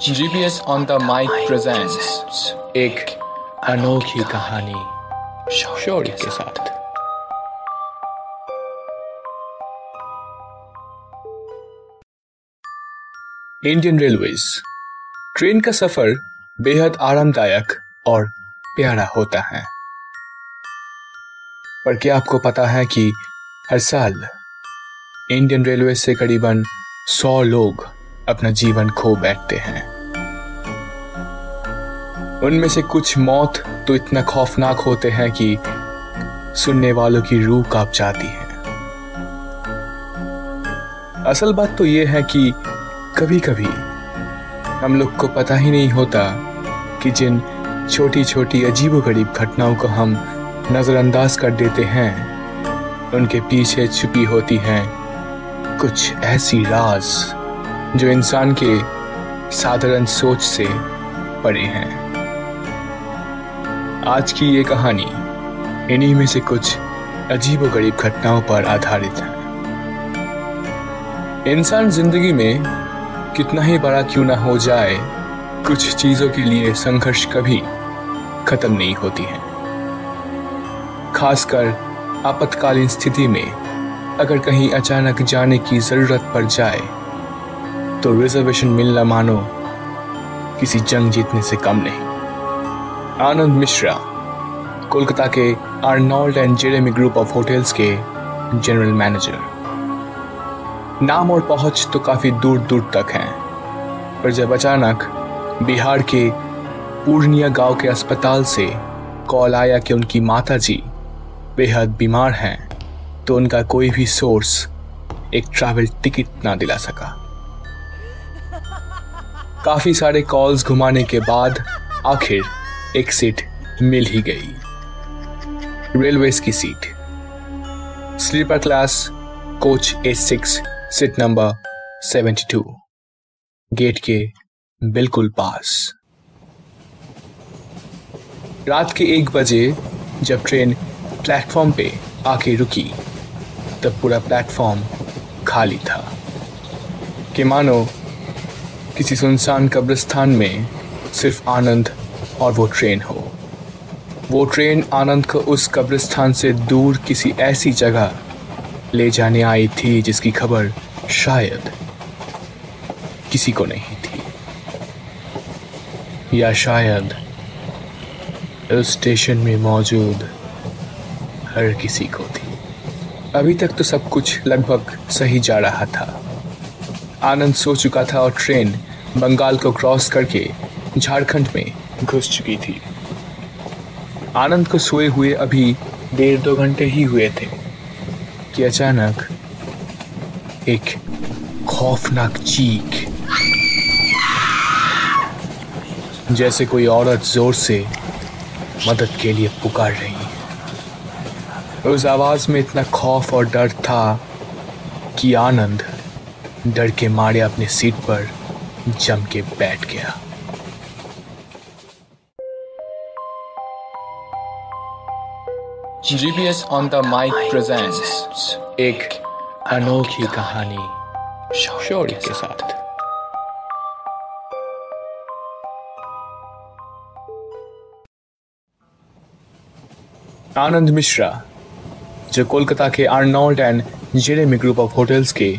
GPS on the Mic presents एक अनोखी कहानी शौर्य के साथ। इंडियन रेलवेज ट्रेन का सफर बेहद आरामदायक और प्यारा होता है, पर क्या आपको पता है कि हर साल इंडियन रेलवे से करीबन 100 लोग अपना जीवन खो बैठते हैं। उनमें से कुछ मौत तो इतना खौफनाक होते हैं कि सुनने वालों की रूह कांप जाती है। असल बात तो यह है कि कभी कभी हम लोग को पता ही नहीं होता कि जिन छोटी छोटी अजीबोगरीब घटनाओं को हम नजरअंदाज कर देते हैं, उनके पीछे छुपी होती है कुछ ऐसी राज जो इंसान के साधारण सोच से परे हैं। आज की ये कहानी इन्हीं में से कुछ अजीबोगरीब घटनाओं पर आधारित है। इंसान जिंदगी में कितना ही बड़ा क्यों ना हो जाए, कुछ चीजों के लिए संघर्ष कभी खत्म नहीं होती है। खासकर आपातकालीन स्थिति में अगर कहीं अचानक जाने की जरूरत पड़ जाए तो रिजर्वेशन मिलना मानो किसी जंग जीतने से कम नहीं। आनंद मिश्रा कोलकाता के Arnold and Jeremy group of hotels के जनरल मैनेजर। नाम और पहुंच तो काफी दूर दूर तक हैं, पर जब अचानक बिहार के पूर्णिया गांव के अस्पताल से कॉल आया कि उनकी माताजी बेहद बीमार हैं, तो उनका कोई भी सोर्स एक ट्रैवल टिकट ना दिला सका। काफी सारे कॉल्स घुमाने के बाद आखिर एक सीट मिल ही गई, रेलवेज की seat, sleeper class, coach A6, seat number 72, gate के बिल्कुल पास। रात के 1 बजे जब ट्रेन प्लेटफॉर्म पे आके रुकी, तब पूरा प्लेटफॉर्म खाली था कि मानो किसी सुनसान कब्रिस्तान में सिर्फ आनंद और वो ट्रेन हो। वो ट्रेन आनंद को उस कब्रिस्तान से दूर किसी ऐसी जगह ले जाने आई थी जिसकी खबर शायद किसी को नहीं थी, या शायद उस स्टेशन में मौजूद हर किसी को थी। अभी तक तो सब कुछ लगभग सही जा रहा था। आनंद सो चुका था और ट्रेन बंगाल को क्रॉस करके झारखंड में घुस चुकी थी। आनंद को सोए हुए अभी 1.5-2 घंटे ही हुए थे कि अचानक एक खौफनाक चीख, जैसे कोई औरत जोर से मदद के लिए पुकार रही है। उस आवाज़ में इतना खौफ और डर था कि आनंद डर के मारे अपनी सीट पर जम के बैठ गया। GPS on the Mic presents एक अनोखी कहानी शौर्य के साथ। आनंद मिश्रा, जो कोलकाता के Arnold and Jeremy group of hotels के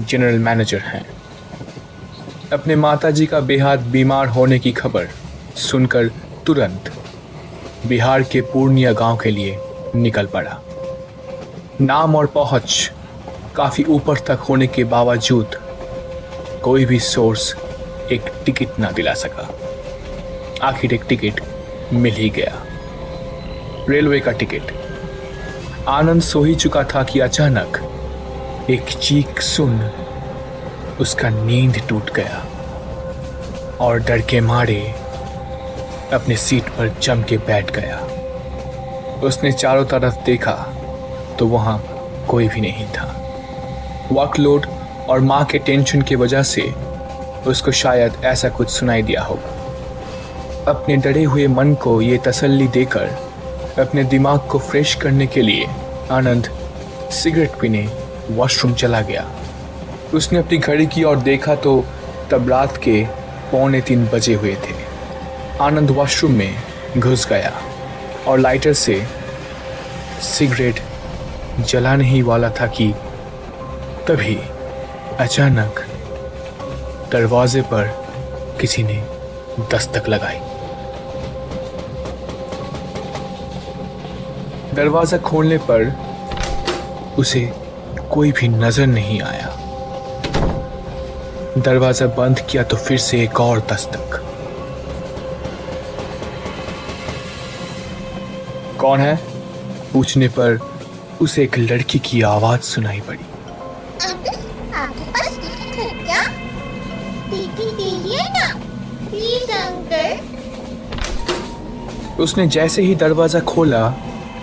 जनरल मैनेजर हैं, अपने माताजी का बेहद बीमार होने की खबर सुनकर तुरंत बिहार के पूर्णिया गांव के लिए निकल पड़ा। नाम और पहुंच काफ़ी ऊपर तक होने के बावजूद कोई भी सोर्स एक टिकट ना दिला सका। आखिर एक टिकट मिल ही गया, रेलवे का टिकट। आनंद सो ही चुका था कि अचानक एक चीख सुन उसका नींद टूट गया और डर के मारे अपने सीट पर जम के बैठ गया। उसने चारों तरफ देखा तो वहाँ कोई भी नहीं था। वर्कलोड और माँ के टेंशन की वजह से उसको शायद ऐसा कुछ सुनाई दिया होगा। अपने डरे हुए मन को ये तसल्ली देकर अपने दिमाग को फ्रेश करने के लिए आनंद सिगरेट पीने वॉशरूम चला गया। उसने अपनी घड़ी की ओर देखा तो तब रात के पौने 3 बजे हुए थे। आनंद वॉशरूम में घुस गया और लाइटर से सिगरेट जलाने ही वाला था कि तभी अचानक दरवाजे पर किसी ने दस्तक लगाई। दरवाजा खोलने पर उसे कोई भी नजर नहीं आया। दरवाजा बंद किया तो फिर से एक और दस्तक। कौन है पूछने पर उसे एक लड़की की आवाज सुनाई पड़ी। उसने जैसे ही दरवाजा खोला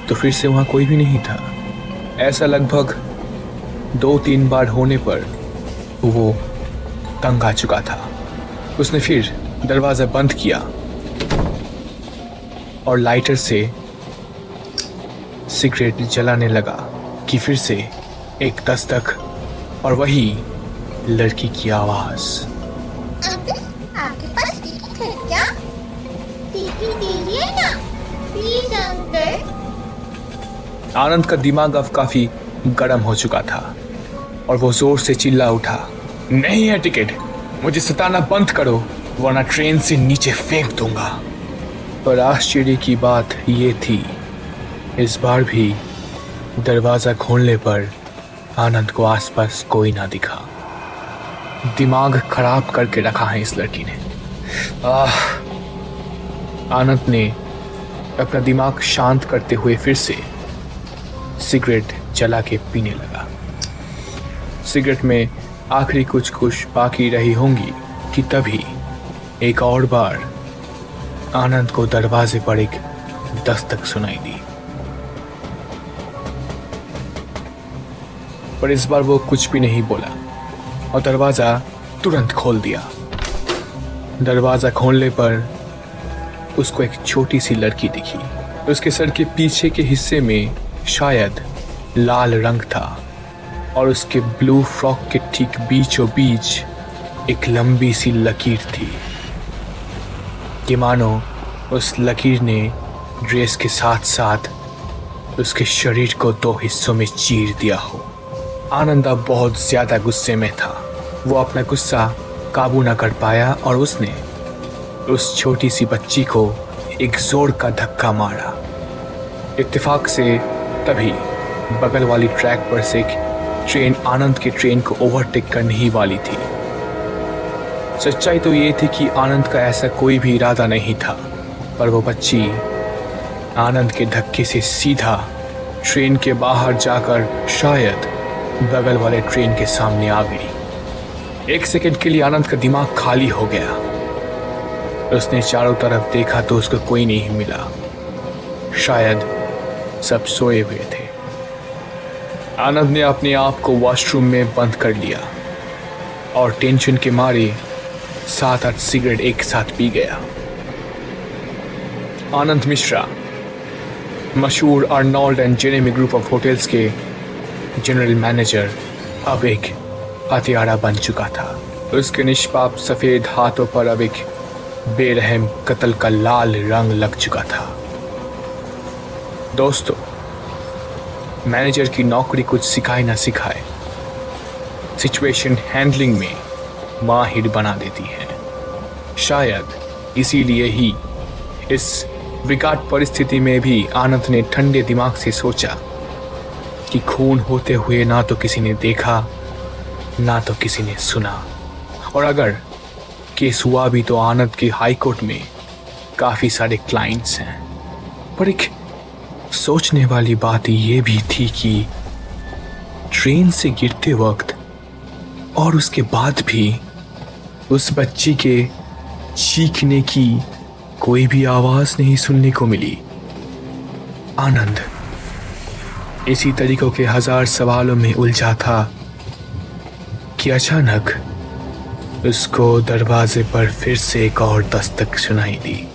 तो फिर से वहां कोई भी नहीं था। ऐसा लगभग 2-3 बार होने पर वो तंग आ चुका था। उसने फिर दरवाजा बंद किया और लाइटर से सिगरेट जलाने लगा कि फिर से एक दस्तक और वही लड़की की आवाज। आनंद का दिमाग अब काफी गर्म हो चुका था और वो जोर से चिल्ला उठा, नहीं है टिकट, मुझे सताना बंद करो वरना ट्रेन से नीचे फेंक दूंगा। पर आश्चर्य की बात ये थी, इस बार भी दरवाजा खोलने पर आनंद को आसपास कोई ना दिखा। दिमाग खराब करके रखा है इस लड़की ने। आनंद ने अपना दिमाग शांत करते हुए फिर से सिगरेट जला के पीने लगा। सिगरेट में आखिरी कुछ बाकी रही होंगी कि तभी एक और बार आनंद को दरवाजे पर एक दस्तक सुनाई दी। पर इस बार वो कुछ भी नहीं बोला और दरवाजा तुरंत खोल दिया। दरवाजा खोलने पर उसको एक छोटी सी लड़की दिखी। उसके सर के पीछे के हिस्से में शायद लाल रंग था और उसके ब्लू फ्रॉक के ठीक बीचों बीच एक लंबी सी लकीर थी कि मानो उस लकीर ने ड्रेस के साथ साथ उसके शरीर को 2 हिस्सों में चीर दिया हो। आनंद अब बहुत ज़्यादा गुस्से में था। वो अपना गुस्सा काबू ना कर पाया और उसने उस छोटी सी बच्ची को एक जोर का धक्का मारा। इत्तेफाक से तभी बगल वाली ट्रैक पर से एक ट्रेन आनंद के ट्रेन को ओवरटेक करने ही वाली थी। सच्चाई तो ये थी कि आनंद का ऐसा कोई भी इरादा नहीं था, पर वो बच्ची आनंद के धक्के से सीधा ट्रेन के बाहर जाकर शायद बगल वाले ट्रेन के सामने आ गई। 1 सेकंड के लिए आनंद का दिमाग खाली हो गया। उसने चारों तरफ देखा तो उसको कोई नहीं मिला। शायद सब सोए हुए थे। आनंद ने अपने आप को वॉशरूम में बंद कर लिया और टेंशन के मारे 7-8 सिगरेट एक साथ पी गया। आनंद मिश्रा, मशहूर Arnold and Jeremy group of hotels के जनरल मैनेजर, अब एक हत्यारा बन चुका था। उसके निष्पाप सफेद हाथों पर अब एक बेरहम कत्ल का लाल रंग लग चुका था। दोस्तों, मैनेजर की नौकरी कुछ सिखाए ना सिखाए, सिचुएशन हैंडलिंग में माहिर बना देती है। शायद इसीलिए ही इस विकट परिस्थिति में भी आनंद ने ठंडे दिमाग से सोचा कि खून होते हुए ना तो किसी ने देखा ना तो किसी ने सुना, और अगर केस हुआ भी तो आनंद के हाईकोर्ट में काफ़ी सारे क्लाइंट्स हैं। पर एक सोचने वाली बात यह भी थी कि ट्रेन से गिरते वक्त और उसके बाद भी उस बच्ची के चीखने की कोई भी आवाज़ नहीं सुनने को मिली। आनंद इसी तरीकों के 1000 सवालों में उलझा था कि अचानक उसको दरवाजे पर फिर से एक और दस्तक सुनाई दी।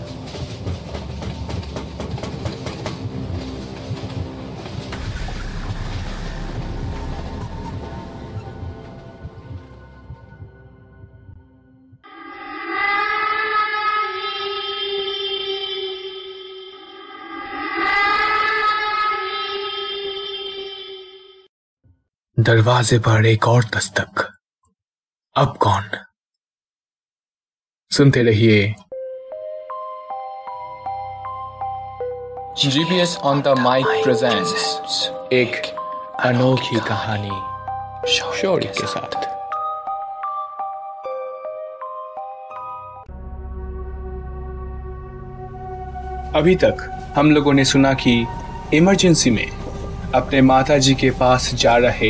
दरवाजे पर एक और दस्तक। अब कौन? सुनते रहिए GPS on the mic presents, एक अनोखी कहानी शोर के साथ। अभी तक हम लोगों ने सुना कि इमरजेंसी में अपने माताजी के पास जा रहे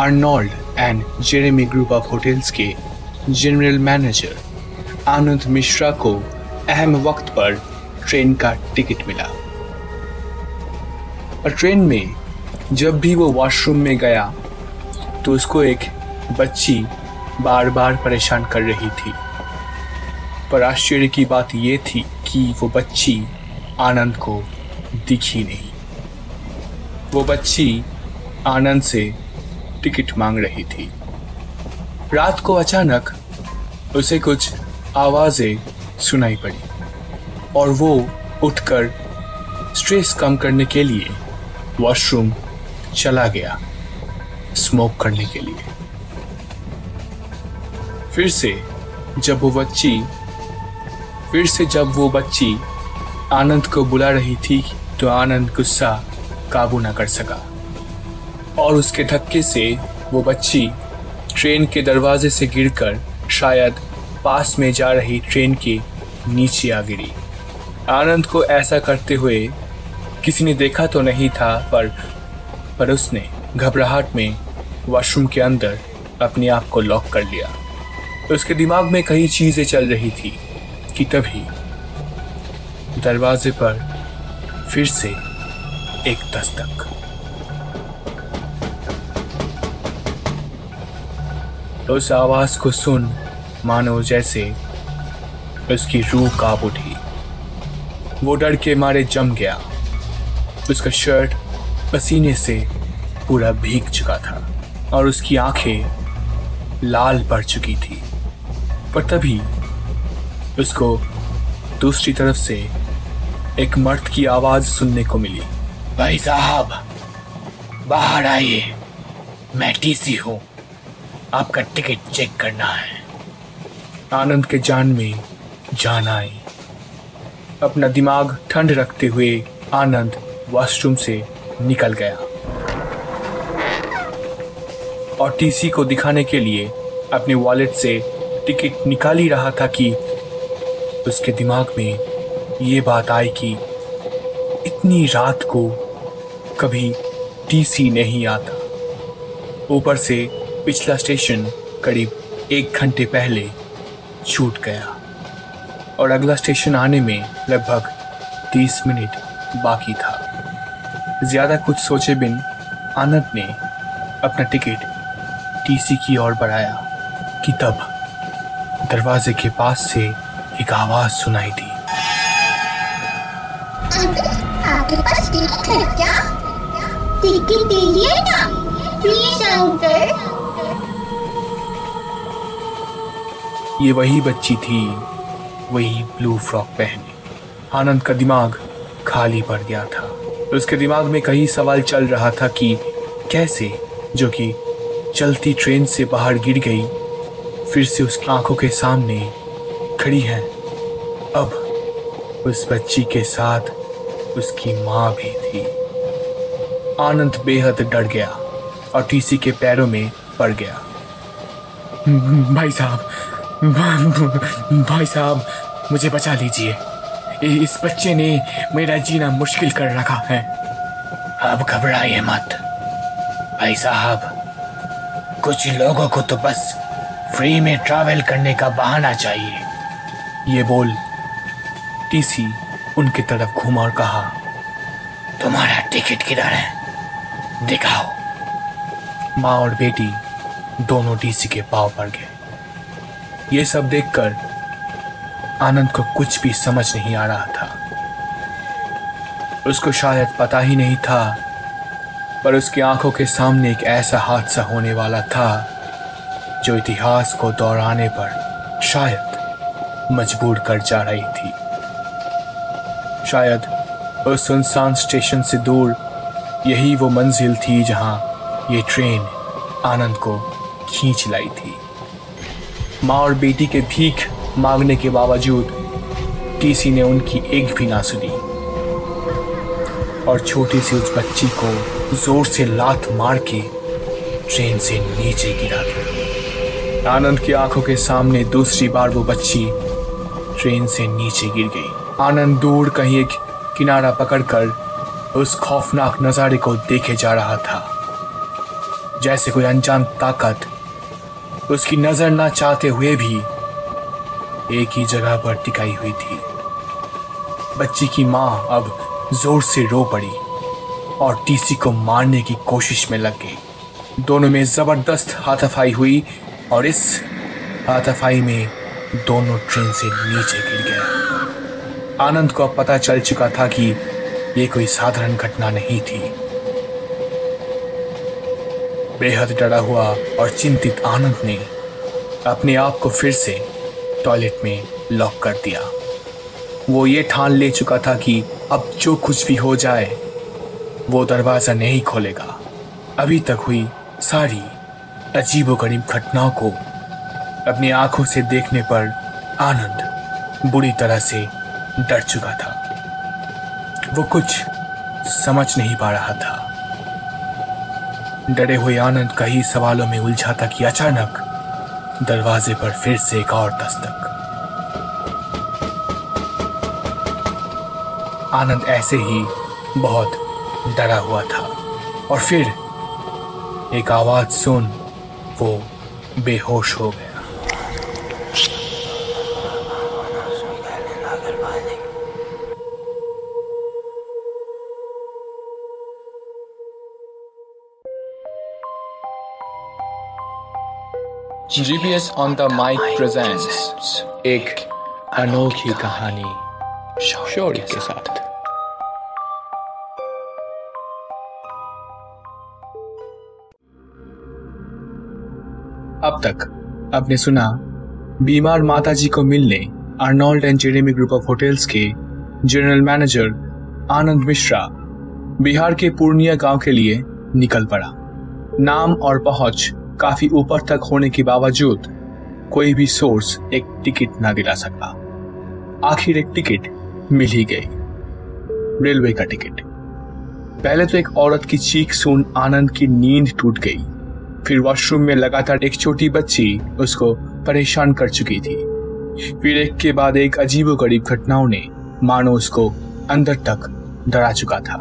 Arnold and Jeremy group of hotels के जनरल मैनेजर आनंद मिश्रा को अहम वक्त पर ट्रेन का टिकट मिला। और ट्रेन में जब भी वो वॉशरूम में गया तो उसको एक बच्ची बार बार परेशान कर रही थी। पर आश्चर्य की बात ये थी कि वो बच्ची आनंद को दिखी नहीं। वो बच्ची आनंद से टिकट मांग रही थी। रात को अचानक उसे कुछ आवाज़ें सुनाई पड़ी और वो उठकर स्ट्रेस कम करने के लिए वॉशरूम चला गया स्मोक करने के लिए। फिर से जब वो बच्ची आनंद को बुला रही थी तो आनंद गुस्सा काबू ना कर सका और उसके धक्के से वो बच्ची ट्रेन के दरवाजे से गिरकर शायद पास में जा रही ट्रेन के नीचे आ गिरी। आनंद को ऐसा करते हुए किसी ने देखा तो नहीं था, पर उसने घबराहट में वॉशरूम के अंदर अपने आप को लॉक कर लिया। उसके दिमाग में कई चीज़ें चल रही थी कि तभी दरवाजे पर फिर से एक दस्तक। उस आवाज को सुन मानो जैसे उसकी रूह कांप उठी। वो डर के मारे जम गया। उसका शर्ट पसीने से पूरा भीग चुका था और उसकी आंखें लाल पड़ चुकी थी। पर तभी उसको दूसरी तरफ से एक मर्द की आवाज सुनने को मिली। भाई साहब, बाहर आइए, मैं टीसी हूं, आपका टिकट चेक करना है। आनंद के जान में जान आई। अपना दिमाग ठंड रखते हुए आनंद वॉशरूम से निकल गया और टीसी को दिखाने के लिए अपने वॉलेट से टिकट निकाल ही रहा था कि उसके दिमाग में ये बात आई कि इतनी रात को कभी टीसी नहीं आता। ऊपर से पिछला स्टेशन करीब 1 घंटे पहले छूट गया और अगला स्टेशन आने में लगभग 30 मिनट बाकी था। ज़्यादा कुछ सोचे बिन आनंद ने अपना टिकट टीसी की ओर बढ़ाया कि तब दरवाजे के पास से एक आवाज़ सुनाई दी। आपके पास टिकट है क्या? टिकट दीजिए ना, प्लीज अंकल। ये वही बच्ची थी, वही ब्लू फ्रॉक पहने। आनंद का दिमाग खाली पड़ गया था। उसके दिमाग में कई सवाल चल रहा था कि कैसे जो कि चलती ट्रेन से बाहर गिर गई, फिर से उसकी आंखों के सामने खड़ी है। अब उस बच्ची के साथ उसकी माँ भी थी। आनंद बेहद डर गया और टीसी के पैरों में पड़ गया। भाई साहब, मुझे बचा लीजिए, इस बच्चे ने मेरा जीना मुश्किल कर रखा है। अब घबराइए मत भाई साहब, कुछ लोगों को तो बस फ्री में ट्रैवल करने का बहाना चाहिए। ये बोल टीसी उनकी तरफ घूमा और कहा, तुम्हारा टिकट किधर है, दिखाओ। माँ और बेटी दोनों टीसी के पाँव पड़ गए। ये सब देखकर आनंद को कुछ भी समझ नहीं आ रहा था। उसको शायद पता ही नहीं था, पर उसकी आंखों के सामने एक ऐसा हादसा होने वाला था जो इतिहास को दोहराने पर शायद मजबूर कर जा रही थी। शायद उस सुनसान स्टेशन से दूर यही वो मंजिल थी जहां ये ट्रेन आनंद को खींच लाई थी। माँ और बेटी के भीख मांगने के बावजूद किसी ने उनकी एक भी ना सुनी और छोटी सी उस बच्ची को जोर से लात मार के ट्रेन से नीचे गिरा दिया। आनंद की आंखों के सामने दूसरी बार वो बच्ची ट्रेन से नीचे गिर गई। आनंद दूर कहीं एक किनारा पकड़कर उस खौफनाक नज़ारे को देखे जा रहा था, जैसे कोई अनजान ताकत उसकी नज़र ना चाहते हुए भी एक ही जगह पर टिकाई हुई थी। बच्ची की माँ अब जोर से रो पड़ी और टीसी को मारने की कोशिश में लग गई। दोनों में ज़बरदस्त हाथापाई हुई और इस हाथापाई में दोनों ट्रेन से नीचे गिर गए। आनंद को अब पता चल चुका था कि ये कोई साधारण घटना नहीं थी। बेहद डरा हुआ और चिंतित आनंद ने अपने आप को फिर से टॉयलेट में लॉक कर दिया। वो ये ठान ले चुका था कि अब जो कुछ भी हो जाए वो दरवाज़ा नहीं खोलेगा। अभी तक हुई सारी अजीबोगरीब घटनाओं को अपनी आंखों से देखने पर आनंद बुरी तरह से डर चुका था। वो कुछ समझ नहीं पा रहा था। डरे हुए आनंद कई सवालों में उलझा था कि अचानक दरवाजे पर फिर से एक और दस्तक। आनंद ऐसे ही बहुत डरा हुआ था और फिर एक आवाज सुन वो बेहोश हो गया। GPS on the Mic presents एक अनोखी कहानी शौर्य के साथ। अब तक आपने सुना बीमार माताजी को मिलने Arnold and Jeremy group of hotels के जनरल मैनेजर आनंद मिश्रा बिहार के पूर्णिया गांव के लिए निकल पड़ा। नाम और पहुंच काफी ऊपर तक होने के बावजूद कोई भी सोर्स एक टिकट ना दिला सका। आखिर एक टिकट मिल ही गई, रेलवे का टिकट। पहले तो एक औरत की चीख सुन आनंद की नींद टूट गई। फिर वॉशरूम में लगातार एक छोटी बच्ची उसको परेशान कर चुकी थी। फिर एक के बाद एक अजीबोगरीब घटनाओं ने मानो उसको अंदर तक डरा चुका था।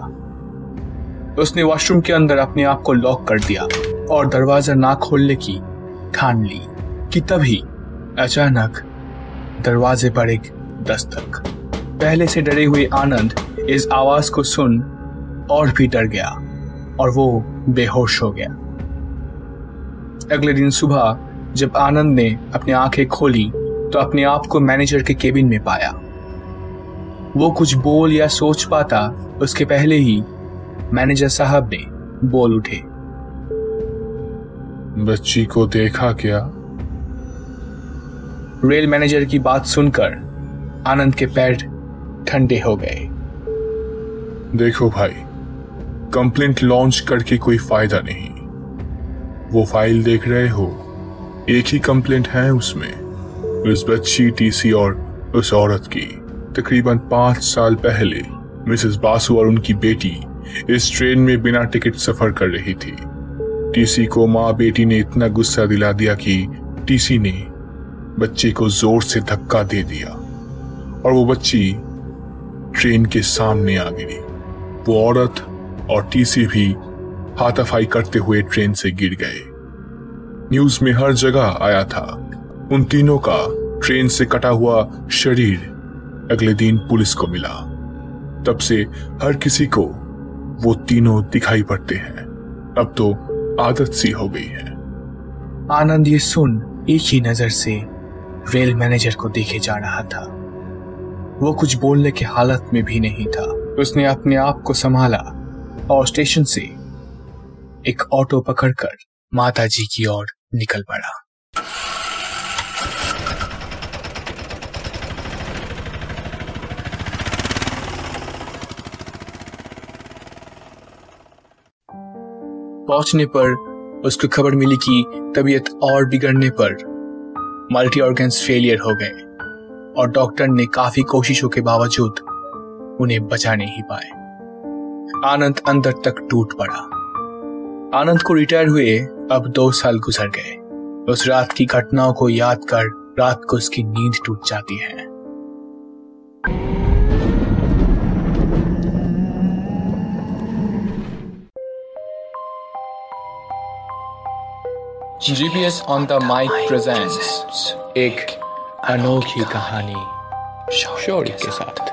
उसने वॉशरूम के अंदर अपने आप को लॉक कर दिया और दरवाजा ना खोलने की ठान ली कि तभी अचानक दरवाजे पर एक दस्तक। पहले से डरे हुए आनंद इस आवाज को सुन और भी डर गया और वो बेहोश हो गया। अगले दिन सुबह जब आनंद ने अपनी आंखें खोली तो अपने आप को मैनेजर के केबिन में पाया। वो कुछ बोल या सोच पाता उसके पहले ही मैनेजर साहब ने बोल उठे। बच्ची को देखा क्या? रेल मैनेजर की बात सुनकर आनंद के पैर ठंडे हो गए। देखो भाई, कंप्लेंट लॉन्च करके कोई फायदा नहीं। वो फाइल देख रहे हो, एक ही कंप्लेंट है उसमें, उस बच्ची, टीसी और उस औरत की। तकरीबन 5 साल पहले मिसेस बासु और उनकी बेटी इस ट्रेन में बिना टिकट सफर कर रही थी। टीसी को माँ बेटी ने इतना गुस्सा दिला दिया कि टीसी ने बच्चे को जोर से धक्का दे दिया और वो बच्ची ट्रेन के सामने आ गिरी। वो औरत और टीसी भी हाथापाई करते हुए ट्रेन से गिर गए। न्यूज में हर जगह आया था। उन तीनों का ट्रेन से कटा हुआ शरीर अगले दिन पुलिस को मिला। तब से हर किसी को वो तीनों दिखाई पड़ते हैं। अब तो आदत सी हो गई है। आनंद ये सुन एक ही नजर से रेल मैनेजर को देखे जा रहा था। वो कुछ बोलने के हालत में भी नहीं था। उसने अपने आप को संभाला और स्टेशन से एक ऑटो पकड़कर माताजी की ओर निकल पड़ा। पहुंचने पर उसको खबर मिली कि तबीयत और बिगड़ने पर मल्टी ऑर्गन्स फेलियर हो गए और डॉक्टर ने काफी कोशिशों के बावजूद उन्हें बचा नहीं पाए। आनंद अंदर तक टूट पड़ा। आनंद को रिटायर हुए अब 2 साल गुजर गए। उस रात की घटनाओं को याद कर रात को उसकी नींद टूट जाती है। GPS on the mic presents एक अनोखी कहानी शोरी के साथ।